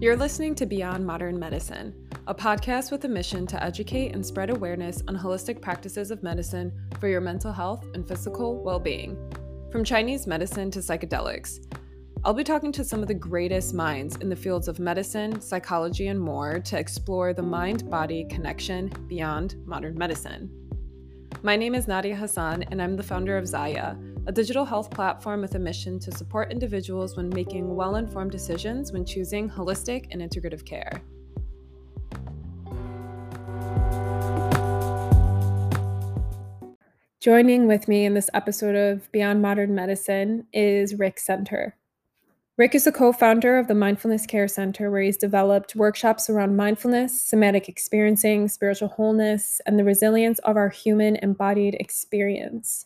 You're listening to Beyond Modern Medicine, a podcast with a mission to educate and spread awareness on holistic practices of medicine for your mental health and physical well-being, from Chinese medicine to psychedelics. I'll be talking to some of the greatest minds in the fields of medicine, psychology, and more to explore the mind-body connection beyond modern medicine. My name is Nadia Hassan, and I'm the founder of Zaya, a digital health platform with a mission to support individuals when making well-informed decisions when choosing holistic and integrative care. Joining with me in this episode of Beyond Modern Medicine is Rick Center. Rick is a co-founder of the Mindfulness Care Center, where he's developed workshops around mindfulness, somatic experiencing, spiritual wholeness, and the resilience of our human embodied experience.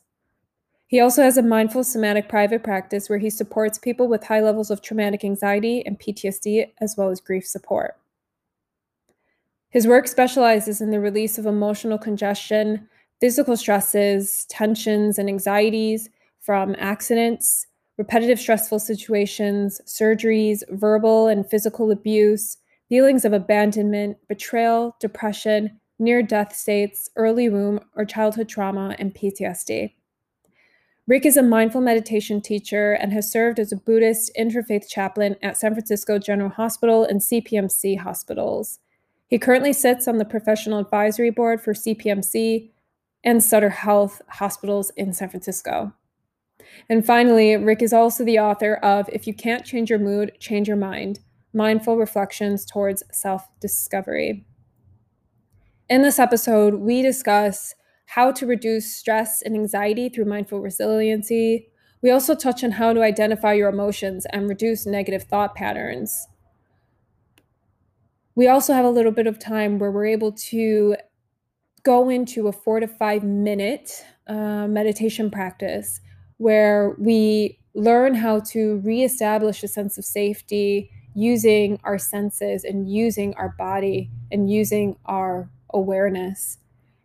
He also has a mindful somatic private practice where he supports people with high levels of traumatic anxiety and PTSD, as well as grief support. His work specializes in the release of emotional congestion, physical stresses, tensions, and anxieties from accidents, repetitive stressful situations, surgeries, verbal and physical abuse, feelings of abandonment, betrayal, depression, near-death states, early womb or childhood trauma, and PTSD. Rick is a mindful meditation teacher and has served as a Buddhist interfaith chaplain at San Francisco General Hospital and CPMC hospitals. He currently sits on the professional advisory board for CPMC and Sutter Health hospitals in San Francisco. And finally, Rick is also the author of If You Can't Change Your Mood, Change Your Mind: Mindful Reflections Towards Self-Discovery. In this episode, we discuss how to reduce stress and anxiety through mindful resiliency. We also touch on how to identify your emotions and reduce negative thought patterns. We also have a little bit of time where we're able to go into a 4 to 5 minute meditation practice where we learn how to reestablish a sense of safety using our senses and using our body and using our awareness.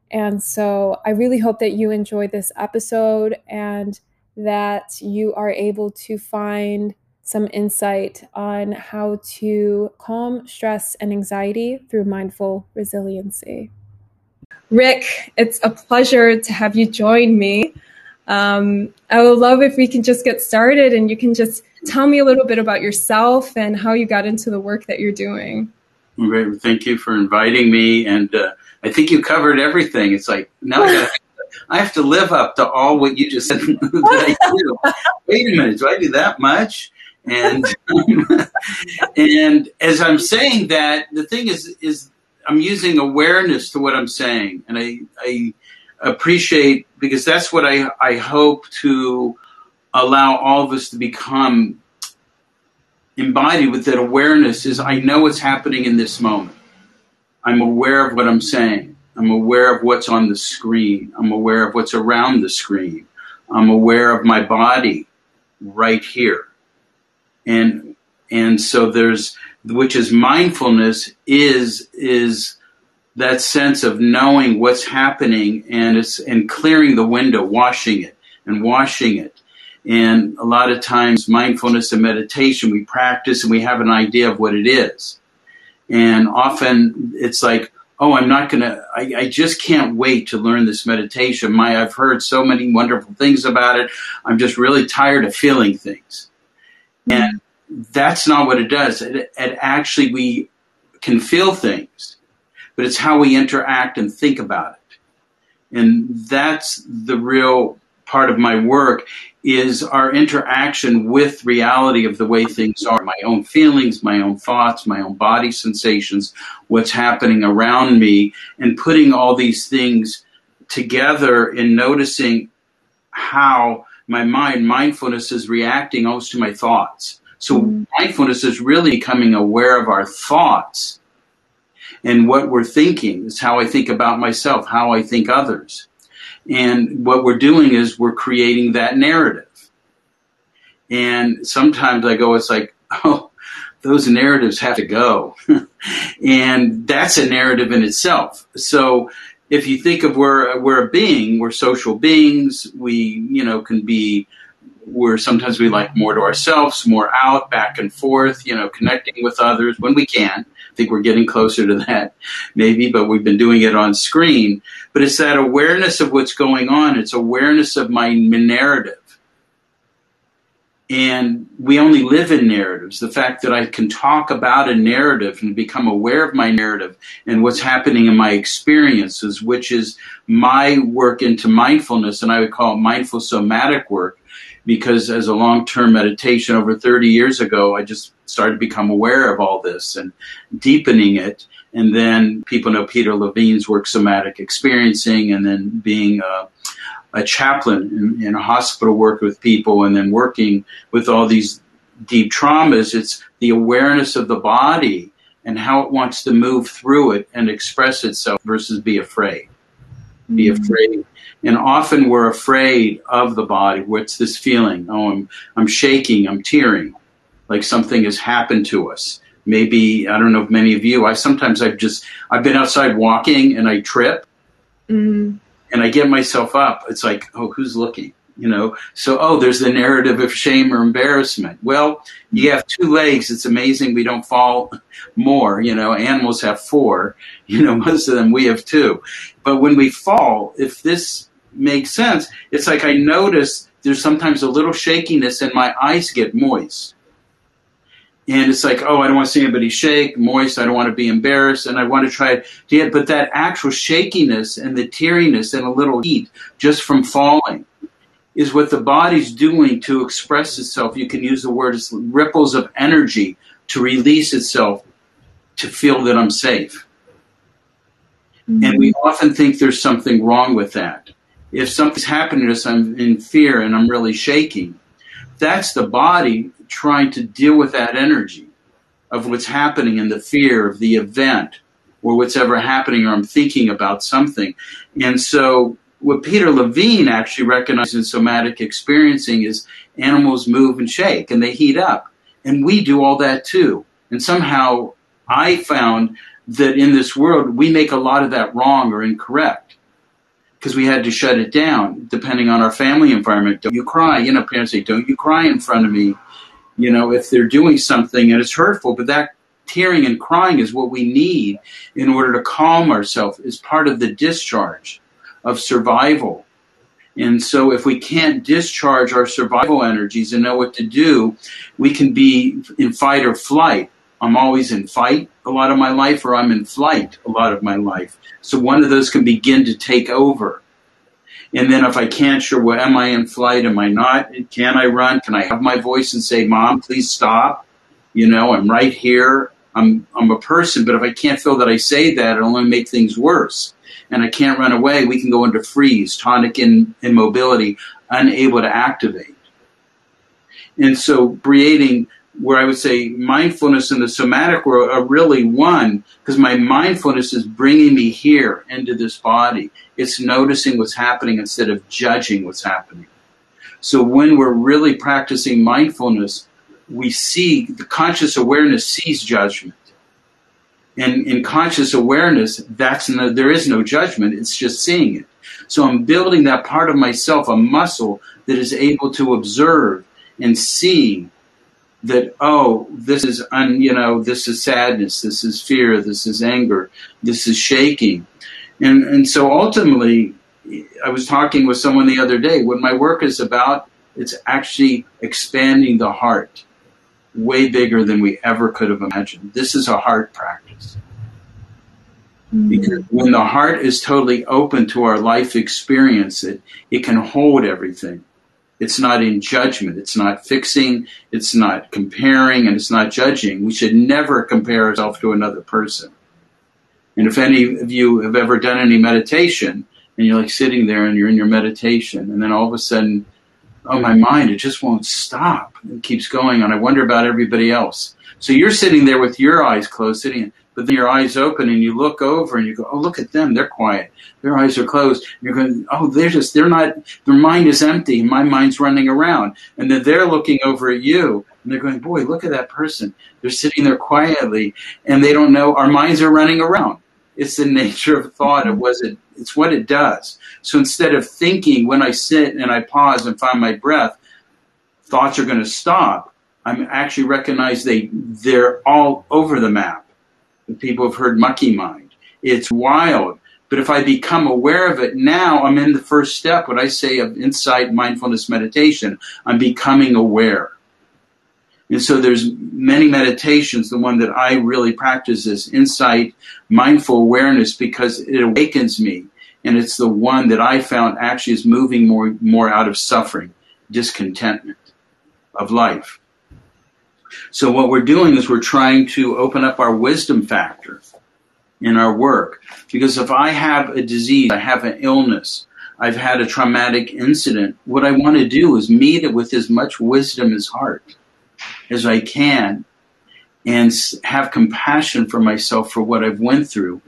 And so I really hope that you enjoyed this episode and that you are able to find some insight on how to calm stress and anxiety through mindful resiliency. Rick, it's a pleasure to have you join me. I would love if we can just get started and you can just tell me a little bit about yourself and how you got into the work that you're doing. Great. Thank you for inviting me. And I think you covered everything. It's like, now I have to live up to all what you just said. Wait a minute, do I do that much? And and as I'm saying that, the thing is I'm using awareness to what I'm saying. And I appreciate, because that's what I hope to allow all of us to become embodied with, that awareness is I know what's happening in this moment. I'm aware of what I'm saying. I'm aware of what's on the screen. I'm aware of what's around the screen. I'm aware of my body right here. And so there's, which is mindfulness is that sense of knowing what's happening and clearing the window, washing it. And a lot of times mindfulness and meditation, we practice and we have an idea of what it is. And often it's like, oh, I just can't wait to learn this meditation. I've heard so many wonderful things about it. I'm just really tired of feeling things. And that's not what it does. It actually, we can feel things, but it's how we interact and think about it. And that's the real part of my work, is our interaction with reality of the way things are, my own feelings, my own thoughts, my own body sensations, what's happening around me, and putting all these things together and noticing how my mindfulness is reacting almost to my thoughts. So mindfulness is really becoming aware of our thoughts and what we're thinking. Is how I think about myself, how I think others. And what we're doing is we're creating that narrative. And sometimes I go, it's like, oh, those narratives have to go. And that's a narrative in itself. So if you think of we're a being, we're social beings, we can be where sometimes we like more to ourselves, more out, back and forth, you know, connecting with others when we can. I think we're getting closer to that maybe, but we've been doing it on screen. But it's that awareness of what's going on. It's awareness of my narrative. And we only live in narratives. The fact that I can talk about a narrative and become aware of my narrative and what's happening in my experiences, which is my work into mindfulness, and I would call it mindful somatic work, because as a long-term meditation over 30 years ago, I just started to become aware of all this and deepening it. And then people know Peter Levine's work, Somatic Experiencing, and then being a chaplain in a hospital, working with people, and then working with all these deep traumas. It's the awareness of the body and how it wants to move through it and express itself versus be afraid. Be afraid. And often we're afraid of the body. What's this feeling? Oh, I'm shaking, I'm tearing, like something has happened to us. Maybe, I don't know if many of you, I've been outside walking and I trip. Mm-hmm. And I get myself up. It's like, oh, who's looking? You know, so, oh, there's the narrative of shame or embarrassment. Well, you have two legs. It's amazing we don't fall more. You know, animals have four. You know, most of them, we have two. But when we fall, if this makes sense, it's like I notice there's sometimes a little shakiness and my eyes get moist. And it's like, oh, I don't want to see anybody shake, moist, I don't want to be embarrassed, and I want to try it. Yeah, but that actual shakiness and the teariness and a little heat just from falling is what the body's doing to express itself. You can use the word as ripples of energy to release itself to feel that I'm safe. Mm-hmm. And we often think there's something wrong with that. If something's happening to us, I'm in fear and I'm really shaking. That's the body trying to deal with that energy of what's happening and the fear of the event or what's ever happening, or I'm thinking about something. And so what Peter Levine actually recognizes in somatic experiencing is animals move and shake and they heat up. And we do all that too. And somehow I found that in this world, we make a lot of that wrong or incorrect, because we had to shut it down, depending on our family environment. Don't you cry. You know, parents say, don't you cry in front of me, you know, if they're doing something and it's hurtful. But that tearing and crying is what we need in order to calm ourselves. It's part of the discharge of survival. And so if we can't discharge our survival energies and know what to do, we can be in fight or flight. I'm always in fight a lot of my life, or I'm in flight a lot of my life. So one of those can begin to take over. And then if I can't, sure, well, am I in flight? Am I not? Can I run? Can I have my voice and say, Mom, please stop? You know, I'm right here. I'm a person. But if I can't feel that I say that, it'll only make things worse. And I can't run away. We can go into freeze, tonic immobility, unable to activate. And so creating, where I would say mindfulness in the somatic world are really one, because my mindfulness is bringing me here into this body. It's noticing what's happening instead of judging what's happening. So when we're really practicing mindfulness, we see the conscious awareness sees judgment. And in conscious awareness, there is no judgment. It's just seeing it. So I'm building that part of myself, a muscle that is able to observe and see that, oh, this is, this is sadness, this is fear, this is anger, this is shaking. And so ultimately, I was talking with someone the other day, what my work is about, it's actually expanding the heart way bigger than we ever could have imagined. This is a heart practice. Mm-hmm. Because when the heart is totally open to our life experience, it can hold everything. It's not in judgment. It's not fixing. It's not comparing, and it's not judging. We should never compare ourselves to another person. And if any of you have ever done any meditation, and you're like sitting there and you're in your meditation, and then all of a sudden, oh, my mind, it just won't stop. It keeps going, and I wonder about everybody else. So you're sitting there with your eyes closed, but then your eyes open and you look over and you go, oh, look at them. They're quiet. Their eyes are closed. You're going, oh, their mind is empty. My mind's running around. And then they're looking over at you and they're going, boy, look at that person. They're sitting there quietly and they don't know our minds are running around. It's the nature of thought. It's what it does. So instead of thinking, when I sit and I pause and find my breath, thoughts are going to stop, I actually recognize they're all over the map. People have heard mucky mind. It's wild. But if I become aware of it now, I'm in the first step, what I say of insight mindfulness meditation. I'm becoming aware. And so there's many meditations. The one that I really practice is insight, mindful awareness, because it awakens me. And it's the one that I found actually is moving more out of suffering, discontentment of life. So what we're doing is we're trying to open up our wisdom factor in our work. Because if I have a disease, I have an illness, I've had a traumatic incident, what I want to do is meet it with as much wisdom as heart as I can and have compassion for myself for what I've went through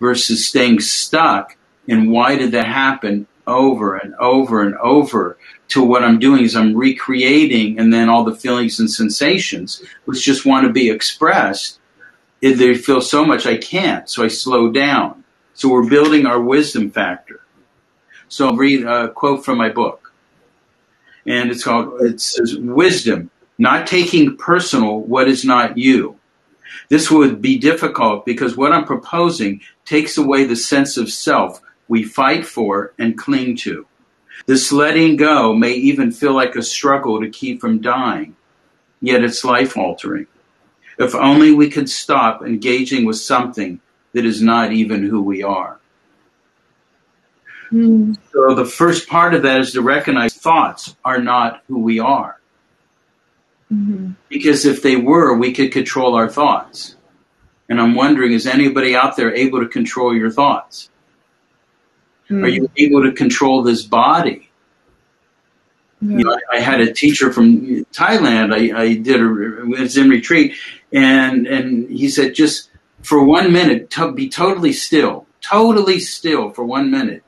versus staying stuck in why did that happen over and over and over till what I'm doing is I'm recreating and then all the feelings and sensations which just want to be expressed. If they feel so much, I can't, so I slow down. So we're building our wisdom factor. So I'll read a quote from my book. And it's called, it says, wisdom, not taking personal what is not you. This would be difficult because what I'm proposing takes away the sense of self we fight for and cling to. This letting go may even feel like a struggle to keep from dying, yet it's life-altering. If only we could stop engaging with something that is not even who we are. Mm. So the first part of that is to recognize thoughts are not who we are. Mm-hmm. Because if they were, we could control our thoughts. And I'm wondering, is anybody out there able to control your thoughts? Mm. Are you able to control this body? Yeah. You know, I had a teacher from Thailand. I did a Zen retreat, and he said, just for 1 minute, be totally still for 1 minute.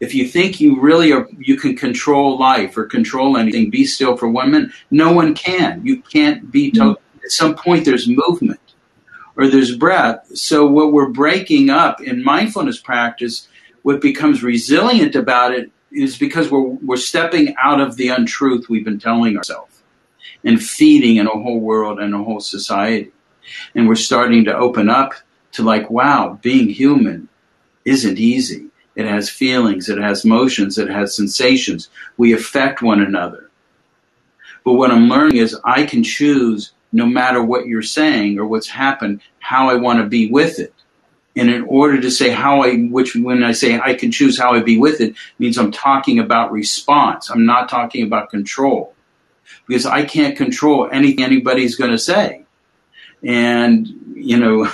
If you think you really are, you can control life or control anything, be still for 1 minute. No one can. You can't be totally. At some point, there's movement or there's breath. So what we're breaking up in mindfulness practice, what becomes resilient about it, is because we're stepping out of the untruth we've been telling ourselves and feeding in a whole world and a whole society. And we're starting to open up to like, wow, being human isn't easy. It has feelings, it has motions, it has sensations. We affect one another. But what I'm learning is I can choose, no matter what you're saying or what's happened, how I want to be with it. And in order to say when I say I can choose how I be with it, means I'm talking about response. I'm not talking about control, because I can't control anything anybody's going to say. And, you know,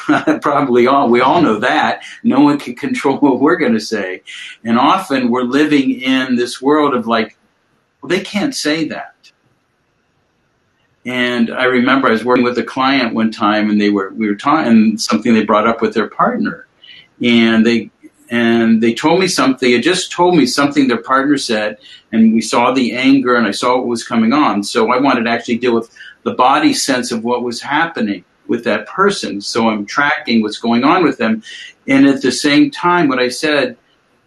we all know that. No one can control what we're going to say. And often we're living in this world of like, well, they can't say that. And I remember I was working with a client one time, and we were talking something they brought up with their partner, and they told me something. They had just told me something their partner said, and we saw the anger, and I saw what was coming on. So I wanted to actually deal with the body sense of what was happening with that person. So I'm tracking what's going on with them, and at the same time, what I said,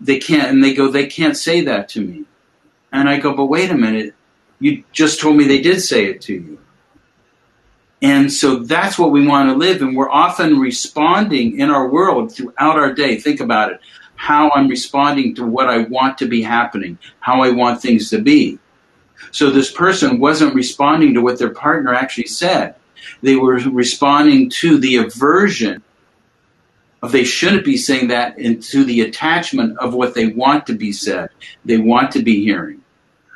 they can't, and they go, they can't say that to me, and I go, but wait a minute, you just told me they did say it to you. And so that's what we want to live. And we're often responding in our world throughout our day. Think about it. How I'm responding to what I want to be happening. How I want things to be. So this person wasn't responding to what their partner actually said. They were responding to the aversion of they shouldn't be saying that, and to the attachment of what they want to be said. They want to be hearing.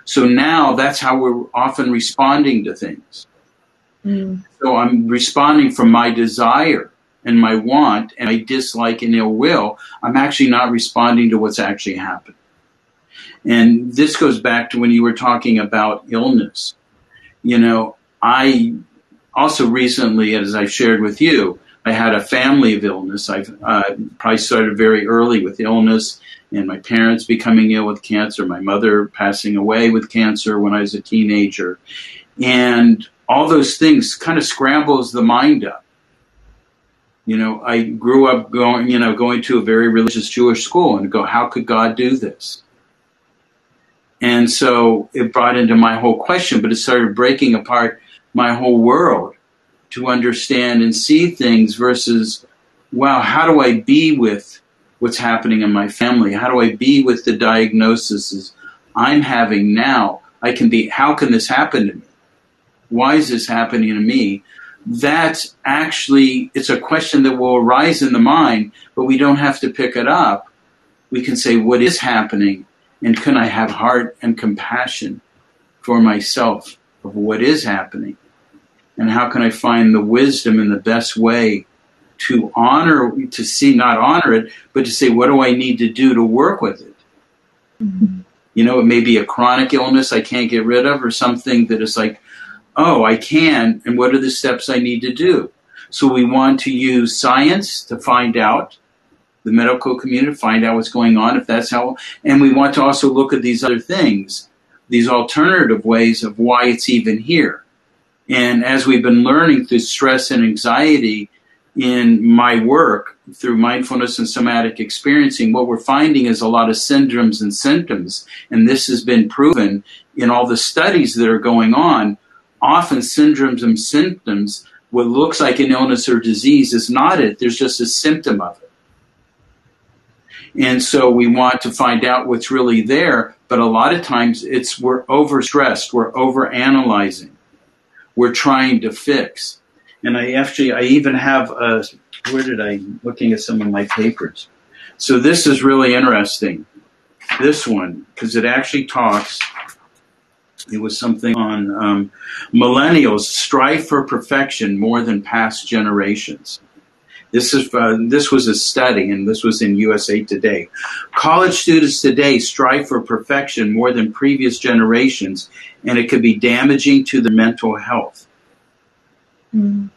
So now that's how we're often responding to things. Mm. So I'm responding from my desire and my want and my dislike and ill will. I'm actually not responding to what's actually happened. And this goes back to when you were talking about illness. You know, I also recently, as I shared with you, I had a family of illness. I probably started very early with illness, and my parents becoming ill with cancer, my mother passing away with cancer when I was a teenager. And all those things kind of scrambles the mind up. You know, I grew up going to a very religious Jewish school, and go, how could God do this? And so it brought into my whole question, but it started breaking apart my whole world to understand and see things versus, wow, how do I be with what's happening in my family? How do I be with the diagnoses I'm having now? I can be, how can this happen to me? Why is this happening to me? That's actually, it's a question that will arise in the mind, but we don't have to pick it up. We can say, what is happening? And can I have heart and compassion for myself of what is happening? And how can I find the wisdom and the best way to honor, to see, not honor it, but to say, what do I need to do to work with it? Mm-hmm. You know, it may be a chronic illness I can't get rid of, or something that is like, oh, I can, and what are the steps I need to do? So we want to use science to find out, the medical community, find out what's going on, if that's how, and we want to also look at these other things, these alternative ways of why it's even here. And as we've been learning through stress and anxiety in my work, through mindfulness and somatic experiencing, what we're finding is a lot of syndromes and symptoms, and this has been proven in all the studies that are going on. Often syndromes and symptoms, what looks like an illness or disease is not it, there's just a symptom of it. And so we want to find out what's really there, but a lot of times it's we're overstressed, we're overanalyzing, we're trying to fix. And I even have a, looking at some of my papers. So this is really interesting, this one, because it actually talks, it was something on millennials strive for perfection more than past generations. This was a study, and this was in USA Today. College students today strive for perfection more than previous generations, and it could be damaging to their mental health. Mm.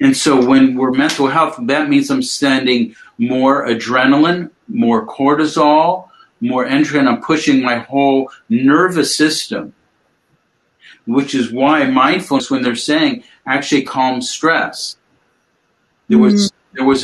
And so when we're mental health, that means I'm sending more adrenaline, more cortisol, more energy, and I'm pushing my whole nervous system, which is why mindfulness, when they're saying, actually calms stress. There was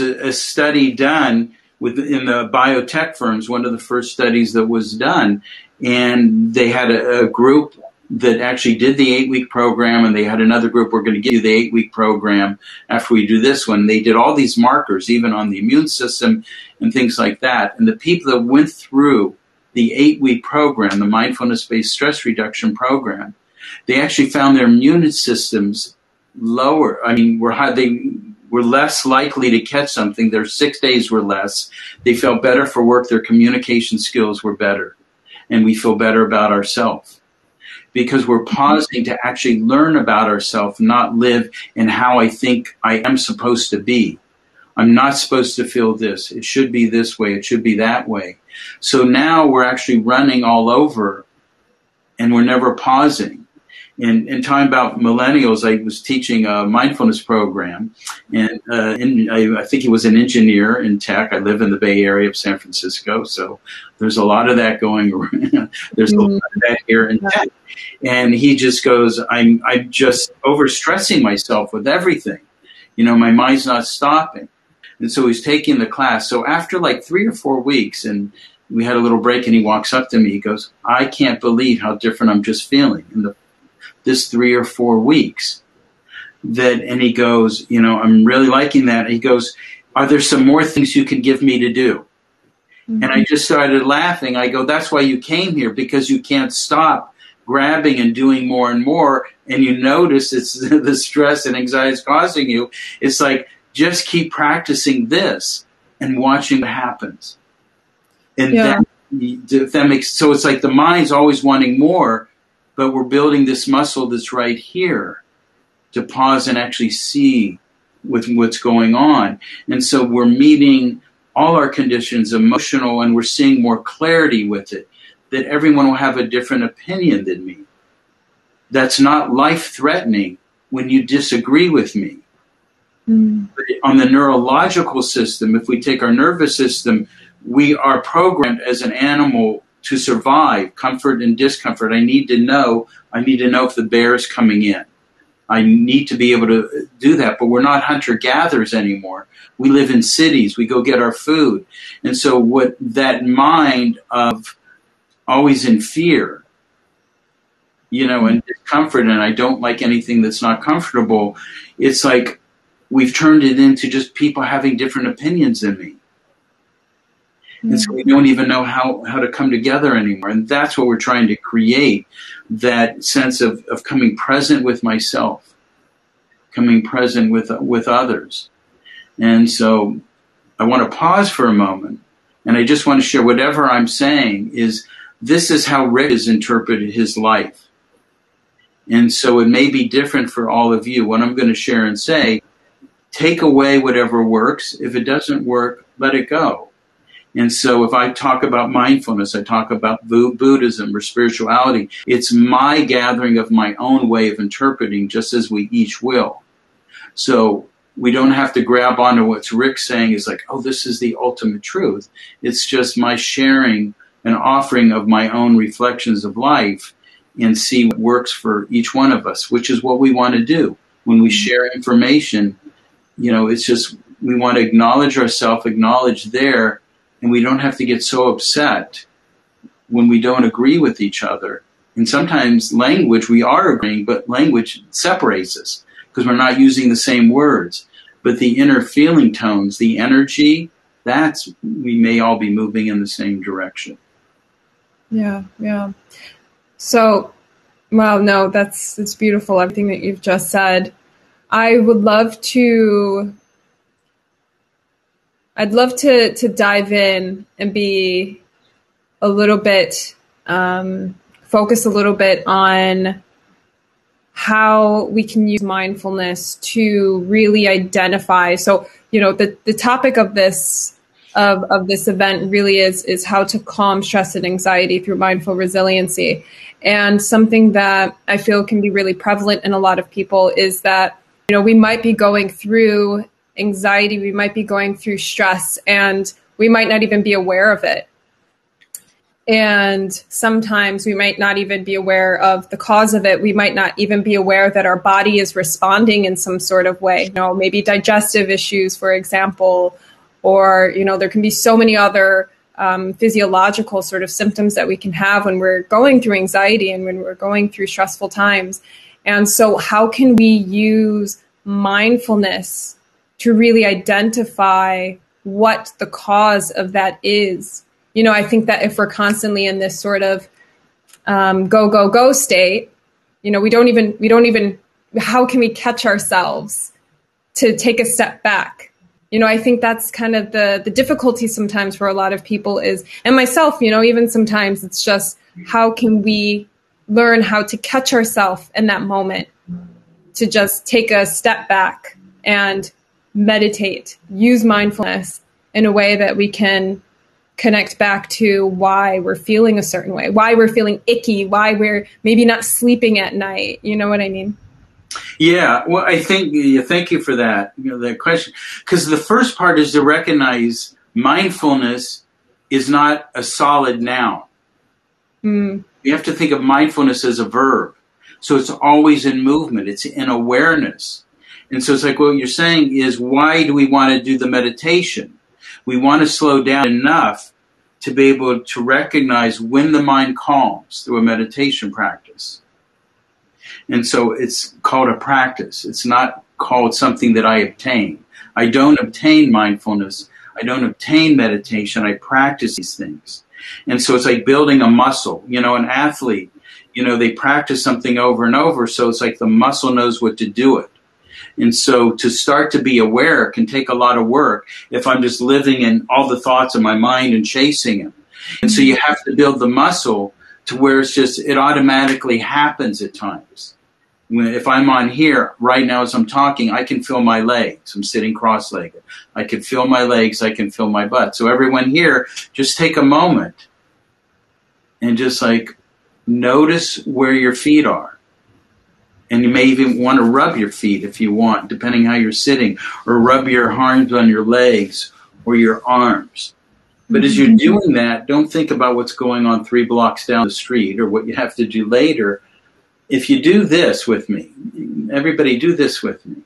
a study done in the biotech firms, one of the first studies that was done, and they had a group that actually did the 8-week program, and they had another group, we're going to give you the 8-week program after we do this one. They did all these markers, even on the immune system and things like that. And the people that went through the 8-week program, the mindfulness-based stress reduction program, they actually found their immune systems lower. I mean, were less likely to catch something. Their 6 days were less. They felt better for work. Their communication skills were better. And we feel better about ourselves because we're pausing to actually learn about ourselves, not live in how I think I am supposed to be. I'm not supposed to feel this. It should be this way. It should be that way. So now we're actually running all over and we're never pausing. In time about millennials, I was teaching a mindfulness program, and I think he was an engineer in tech. I live in the Bay Area of San Francisco, so there's a lot of that going around. There's a lot of that here in tech. And he just goes, I'm just overstressing myself with everything. You know, my mind's not stopping. And so he's taking the class. So after like 3 or 4 weeks, and we had a little break, and he walks up to me. He goes, I can't believe how different I'm just feeling. And this 3 or 4 weeks that, and he goes, you know, I'm really liking that. And he goes, are there some more things you can give me to do? Mm-hmm. And I just started laughing. I go, that's why you came here, because you can't stop grabbing and doing more and more. And you notice it's the stress and anxiety is causing you. It's like, just keep practicing this and watching what happens. And that makes, so it's like the mind's always wanting more, but we're building this muscle that's right here to pause and actually see with what's going on. And so we're meeting all our conditions, emotional, and we're seeing more clarity with it, that everyone will have a different opinion than me. That's not life-threatening when you disagree with me. Mm. But on the neurological system, if we take our nervous system, we are programmed as an animal to survive comfort and discomfort. I need to know if the bear is coming in. I need to be able to do that, but we're not hunter-gatherers anymore. We live in cities. We go get our food. And so what that mind of always in fear, you know, and discomfort, and I don't like anything that's not comfortable. It's like we've turned it into just people having different opinions than me. Mm-hmm. And so we don't even know how to come together anymore. And that's what we're trying to create, that sense of coming present with myself, coming present with others. And so I want to pause for a moment, and I just want to share whatever I'm saying is this is how Rick has interpreted his life. And so it may be different for all of you. What I'm going to share and say, take away whatever works. If it doesn't work, let it go. And so if I talk about mindfulness, I talk about Buddhism or spirituality, it's my gathering of my own way of interpreting, just as we each will. So we don't have to grab onto what's Rick saying is like, oh, this is the ultimate truth. It's just my sharing an offering of my own reflections of life and see what works for each one of us, which is what we want to do. When we share information, you know, it's just we want to acknowledge ourselves, acknowledge there, and we don't have to get so upset when we don't agree with each other. And sometimes language, we are agreeing, but language separates us because we're not using the same words. But the inner feeling tones, the energy, that's, we may all be moving in the same direction. Yeah, yeah. So, well, no, it's beautiful, everything that you've just said. I'd love to dive in and be a little bit, focus a little bit on how we can use mindfulness to really identify. So, you know, the topic of this event really is how to calm stress and anxiety through mindful resiliency. And something that I feel can be really prevalent in a lot of people is that, you know, we might be going through anxiety, we might be going through stress, and we might not even be aware of it. And sometimes we might not even be aware of the cause of it. We might not even be aware that our body is responding in some sort of way, you know, maybe digestive issues, for example, or, you know, there can be so many other physiological sort of symptoms that we can have when we're going through anxiety and when we're going through stressful times. And so how can we use mindfulness to really identify what the cause of that is? You know, I think that if we're constantly in this sort of go state, you know, we don't even, how can we catch ourselves to take a step back? You know, I think that's kind of the difficulty sometimes for a lot of people is, and myself, you know, even sometimes it's just, how can we learn how to catch ourselves in that moment to just take a step back and meditate, use mindfulness in a way that we can connect back to why we're feeling a certain way, why we're feeling icky, why we're maybe not sleeping at night. You know what I mean? Yeah, well, I think, thank you for that, you know, that question. Because the first part is to recognize mindfulness is not a solid noun. Mm. You have to think of mindfulness as a verb. So it's always in movement. It's in awareness. And so it's like what you're saying is, why do we want to do the meditation? We want to slow down enough to be able to recognize when the mind calms through a meditation practice. And so it's called a practice. It's not called something that I obtain. I don't obtain mindfulness. I don't obtain meditation. I practice these things. And so it's like building a muscle. You know, an athlete, you know, they practice something over and over. So it's like the muscle knows what to do it. And so to start to be aware can take a lot of work if I'm just living in all the thoughts of my mind and chasing them. And so you have to build the muscle to where it's just, it automatically happens at times. If I'm on here right now as I'm talking, I can feel my legs. I'm sitting cross-legged. I can feel my legs. I can feel my butt. So everyone here, just take a moment and just like notice where your feet are. And you may even want to rub your feet if you want, depending how you're sitting, or rub your arms on your legs or your arms. But as you're doing that, don't think about what's going on 3 blocks down the street or what you have to do later. If you do this with me, everybody do this with me.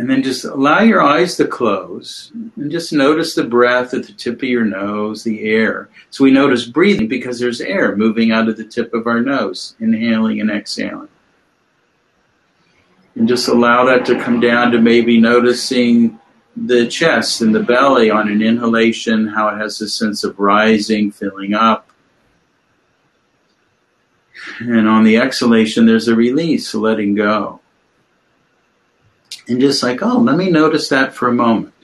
And then just allow your eyes to close and just notice the breath at the tip of your nose, the air. So we notice breathing because there's air moving out of the tip of our nose, inhaling and exhaling. And just allow that to come down to maybe noticing the chest and the belly on an inhalation, how it has a sense of rising, filling up. And on the exhalation, there's a release, letting go. And just like, oh, let me notice that for a moment.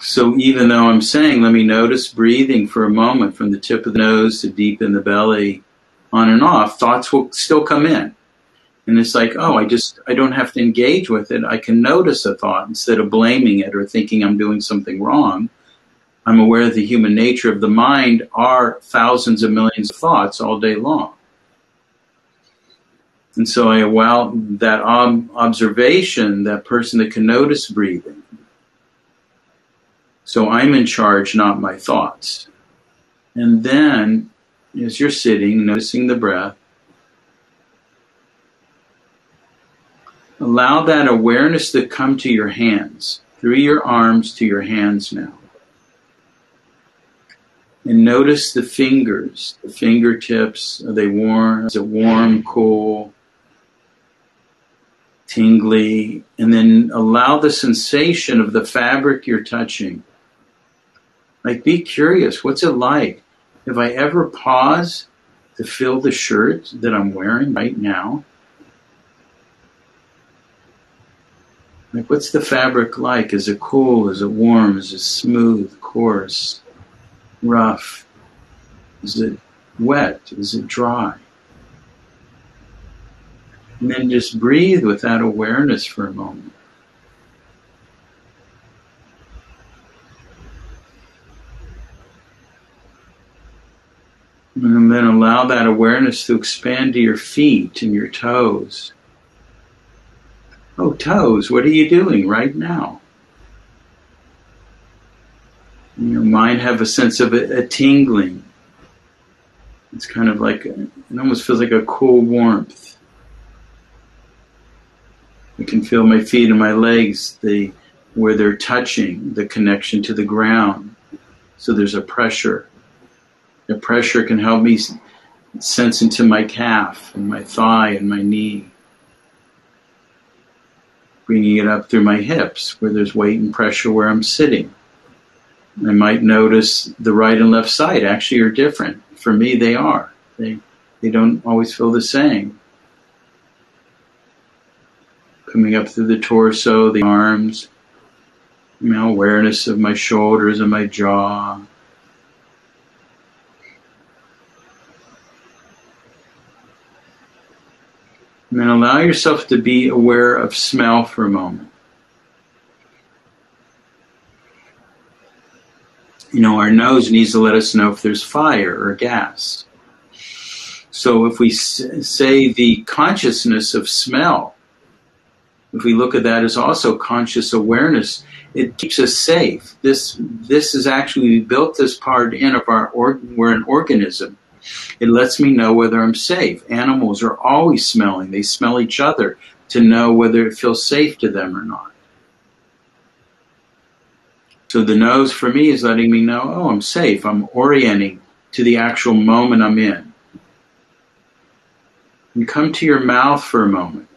So even though I'm saying, let me notice breathing for a moment from the tip of the nose to deep in the belly, on and off, thoughts will still come in. And it's like, oh, I don't have to engage with it. I can notice a thought instead of blaming it or thinking I'm doing something wrong. I'm aware of the human nature of the mind are thousands and millions of thoughts all day long. And so I allow that observation, that person that can notice breathing. So I'm in charge, not my thoughts. And then, as you're sitting, noticing the breath, allow that awareness to come to your hands, through your arms to your hands now. And notice the fingers, the fingertips, are they warm? Is it warm, cool? Tingly, and then allow the sensation of the fabric you're touching. Like, be curious, what's it like? If I ever pause to feel the shirt that I'm wearing right now, like, what's the fabric like? Is it cool? Is it warm? Is it smooth, coarse, rough? Is it wet? Is it dry? And then just breathe with that awareness for a moment. And then allow that awareness to expand to your feet and your toes. Oh, toes, what are you doing right now? And your mind have a sense of a tingling. It's kind of like, it almost feels like a cool warmth. I can feel my feet and my legs, where they're touching, the connection to the ground. So there's a pressure. The pressure can help me sense into my calf and my thigh and my knee. Bringing it up through my hips, where there's weight and pressure where I'm sitting. I might notice the right and left side actually are different. For me, they are. They don't always feel the same. Coming up through the torso, the arms, awareness of my shoulders and my jaw. And then allow yourself to be aware of smell for a moment. Our nose needs to let us know if there's fire or gas. So if we say the consciousness of smell, if we look at that as also conscious awareness, it keeps us safe. This is actually, we built this part in of our organ. We're an organism. It lets me know whether I'm safe. Animals are always smelling. They smell each other to know whether it feels safe to them or not. So the nose for me is letting me know, oh, I'm safe. I'm orienting to the actual moment I'm in. And come to your mouth for a moment.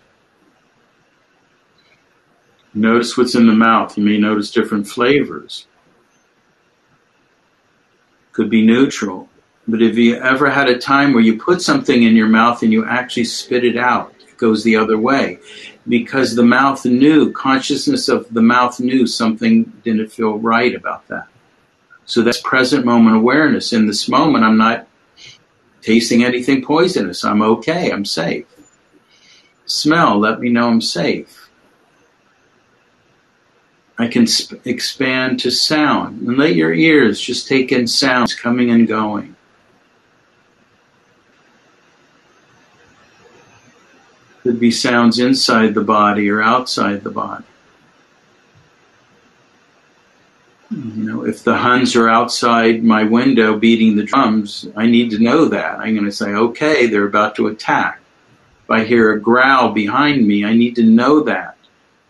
Notice what's in the mouth. You may notice different flavors. Could be neutral. But if you ever had a time where you put something in your mouth and you actually spit it out, it goes the other way. Because the mouth knew, consciousness of the mouth knew something didn't feel right about that. So that's present moment awareness. In this moment, I'm not tasting anything poisonous. I'm okay. I'm safe. Smell, let me know I'm safe. I can expand to sound, and let your ears just take in sounds coming and going. Could be sounds inside the body or outside the body. If the Huns are outside my window beating the drums, I need to know that. I'm going to say, okay, they're about to attack. If I hear a growl behind me, I need to know that.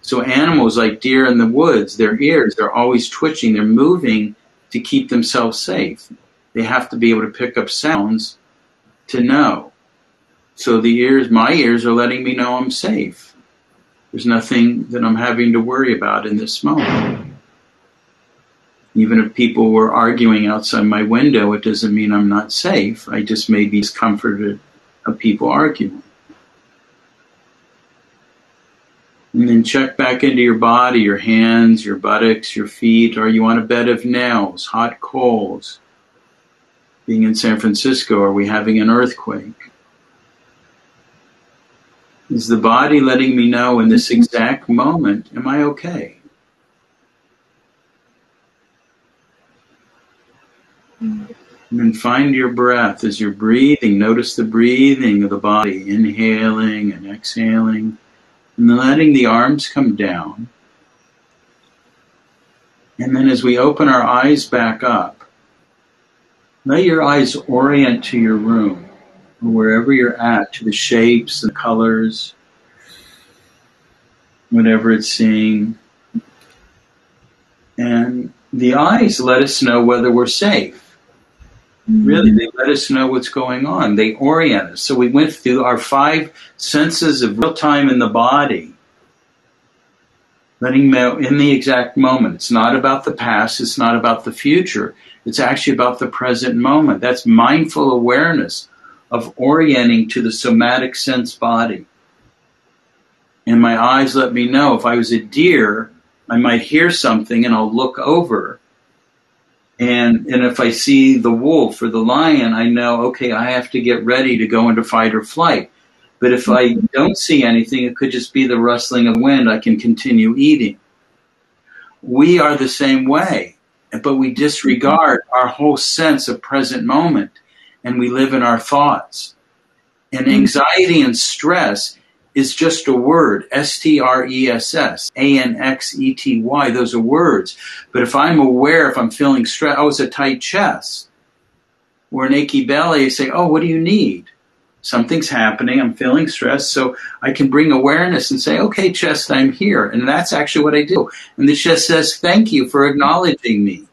So animals like deer in the woods, their ears, they're always twitching, they're moving to keep themselves safe. They have to be able to pick up sounds to know. So the ears, my ears are letting me know I'm safe. There's nothing that I'm having to worry about in this moment. Even if people were arguing outside my window, it doesn't mean I'm not safe. I just may be discomforted of people arguing. And then check back into your body, your hands, your buttocks, your feet. Are you on a bed of nails, hot coals? Being in San Francisco, are we having an earthquake? Is the body letting me know in this exact moment, am I okay? And then find your breath as you're breathing. Notice the breathing of the body, inhaling and exhaling. And then letting the arms come down. And then as we open our eyes back up, let your eyes orient to your room or wherever you're at, to the shapes and colors, whatever it's seeing. And the eyes let us know whether we're safe. Really, they let us know what's going on. They orient us. So we went through our 5 senses of real time in the body, letting know in the exact moment. It's not about the past. It's not about the future. It's actually about the present moment. That's mindful awareness of orienting to the somatic sense body. And my eyes let me know if I was a deer, I might hear something and I'll look over. And if I see the wolf or the lion, I know, okay, I have to get ready to go into fight or flight. But if I don't see anything, it could just be the rustling of wind. I can continue eating. We are the same way, but we disregard our whole sense of present moment, and we live in our thoughts. And anxiety and stress is just a word, S-T-R-E-S-S, A-N-X-E-T-Y, those are words. But if I'm aware, if I'm feeling stress, oh, it's a tight chest, or an achy belly, I say, oh, what do you need? Something's happening, I'm feeling stress, so I can bring awareness and say, okay, chest, I'm here. And that's actually what I do. And the chest says, thank you for acknowledging me.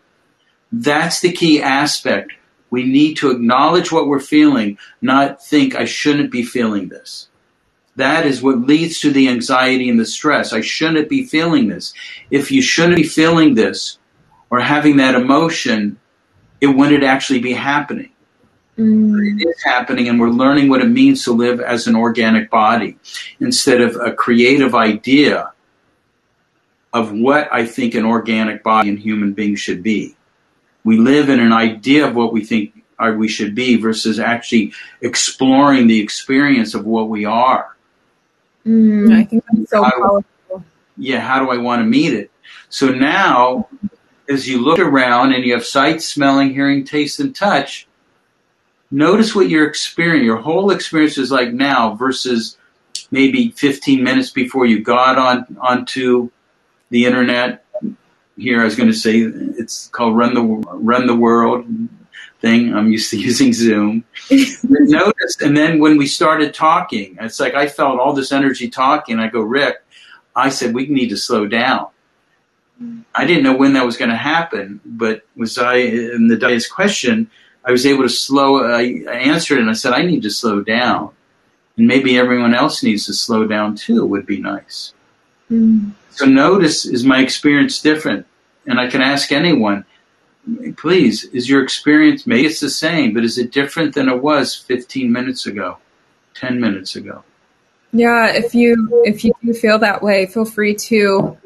That's the key aspect. We need to acknowledge what we're feeling, not think I shouldn't be feeling this. That is what leads to the anxiety and the stress. I shouldn't be feeling this. If you shouldn't be feeling this or having that emotion, it wouldn't actually be happening. Mm. It is happening, and we're learning what it means to live as an organic body instead of a creative idea of what I think an organic body and human being should be. We live in an idea of what we think we should be versus actually exploring the experience of what we are. I think that's so powerful. Yeah, how do I want to meet it? So now, as you look around and you have sight, smelling, hearing, taste, and touch, notice what you're experiencing. Your whole experience is like now versus maybe 15 minutes before you got onto the internet. Here, I was going to say it's called Run the World thing. I'm used to using Zoom. Notice, and then when we started talking, it's like I felt all this energy talking. I go, Rick, I said, we need to slow down. I didn't know when that was going to happen, but was I in the Dias question, I was able to I answered it, and I said, I need to slow down. And maybe everyone else needs to slow down too, would be nice. So notice, is my experience different? And I can ask anyone, please, is your experience, maybe it's the same, but is it different than it was 15 minutes ago, 10 minutes ago? Yeah, if you do feel that way, feel free to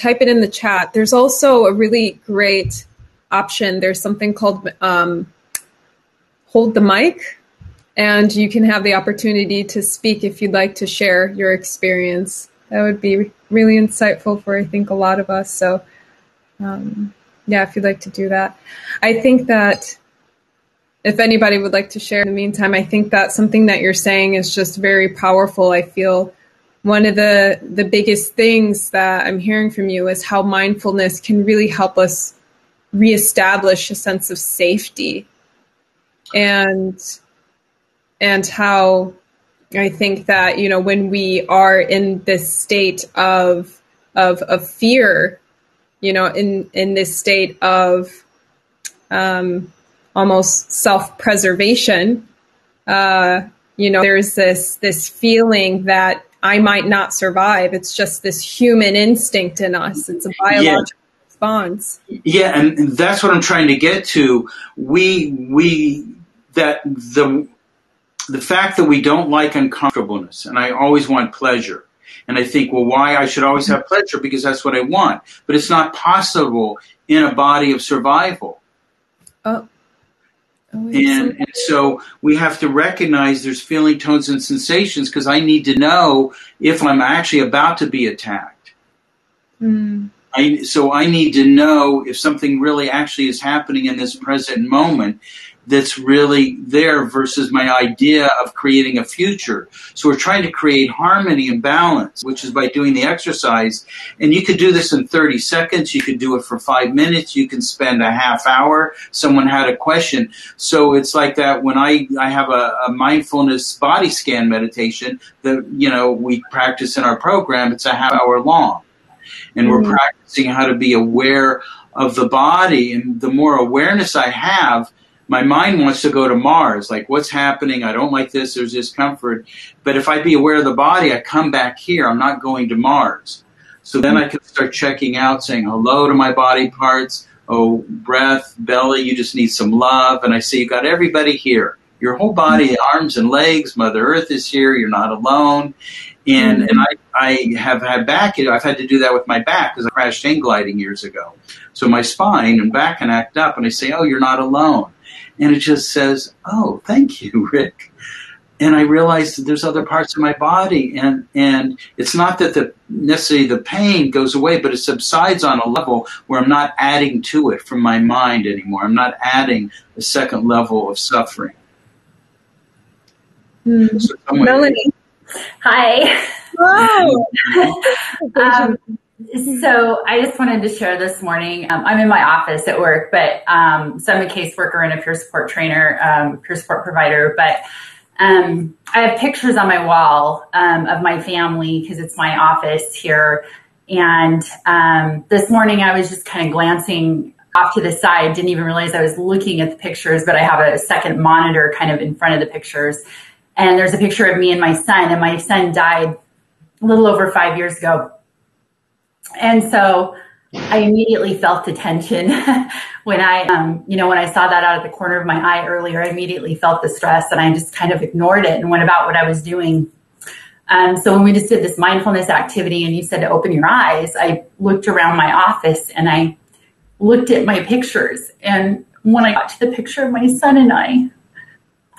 type it in the chat. There's also a really great option. There's something called Hold the Mic, and you can have the opportunity to speak if you'd like to share your experience. That would be really insightful for, I think, a lot of us. So, yeah, if you'd like to do that. I think that if anybody would like to share in the meantime, I think that something that you're saying is just very powerful. I feel one of the biggest things that I'm hearing from you is how mindfulness can really help us reestablish a sense of safety, and how I think that, you know, when we are in this state of fear, you know, in this state of almost self-preservation, you know, there's this feeling that I might not survive. It's just this human instinct in us. It's a biological response. Yeah, and that's what I'm trying to get to. The fact that we don't like uncomfortableness, and I always want pleasure. And I think, well, why? I should always have pleasure because that's what I want. But it's not possible in a body of survival. And so we have to recognize there's feeling, tones, and sensations, because I need to know if I'm actually about to be attacked. Mm. So I need to know if something really actually is happening in this present moment that's really there versus my idea of creating a future. So we're trying to create harmony and balance, which is by doing the exercise. And you could do this in 30 seconds. You could do it for 5 minutes. You can spend a half hour. Someone had a question. So it's like that when I have a mindfulness body scan meditation that, you know, we practice in our program. It's a half hour long. And we're practicing how to be aware of the body. And the more awareness I have, my mind wants to go to Mars, like what's happening? I don't like this, there's discomfort. But if I be aware of the body, I come back here, I'm not going to Mars. So then I can start checking out, saying hello to my body parts, oh, breath, belly, you just need some love. And I see you got everybody here. Your whole body, arms and legs, Mother Earth is here, you're not alone. And I have had back, I've had to do that with my back because I crashed hang gliding years ago. So my spine and back can act up and I say, oh, you're not alone. And it just says, oh, thank you, Rick. And I realized that there's other parts of my body. And it's not that necessarily the pain goes away, but it subsides on a level where I'm not adding to it from my mind anymore. I'm not adding a second level of suffering. Mm-hmm. So Melanie. Hi. Wow. So I just wanted to share this morning, I'm in my office at work, but so I'm a caseworker and a peer support trainer, peer support provider, but I have pictures on my wall of my family because it's my office here. And this morning I was just kind of glancing off to the side, didn't even realize I was looking at the pictures, but I have a second monitor kind of in front of the pictures. And there's a picture of me and my son died a little over 5 years ago. And so I immediately felt the tension when I saw that out of the corner of my eye earlier. I immediately felt the stress and I just kind of ignored it and went about what I was doing. So when we just did this mindfulness activity and you said to open your eyes, I looked around my office and I looked at my pictures. And when I got to the picture of my son and I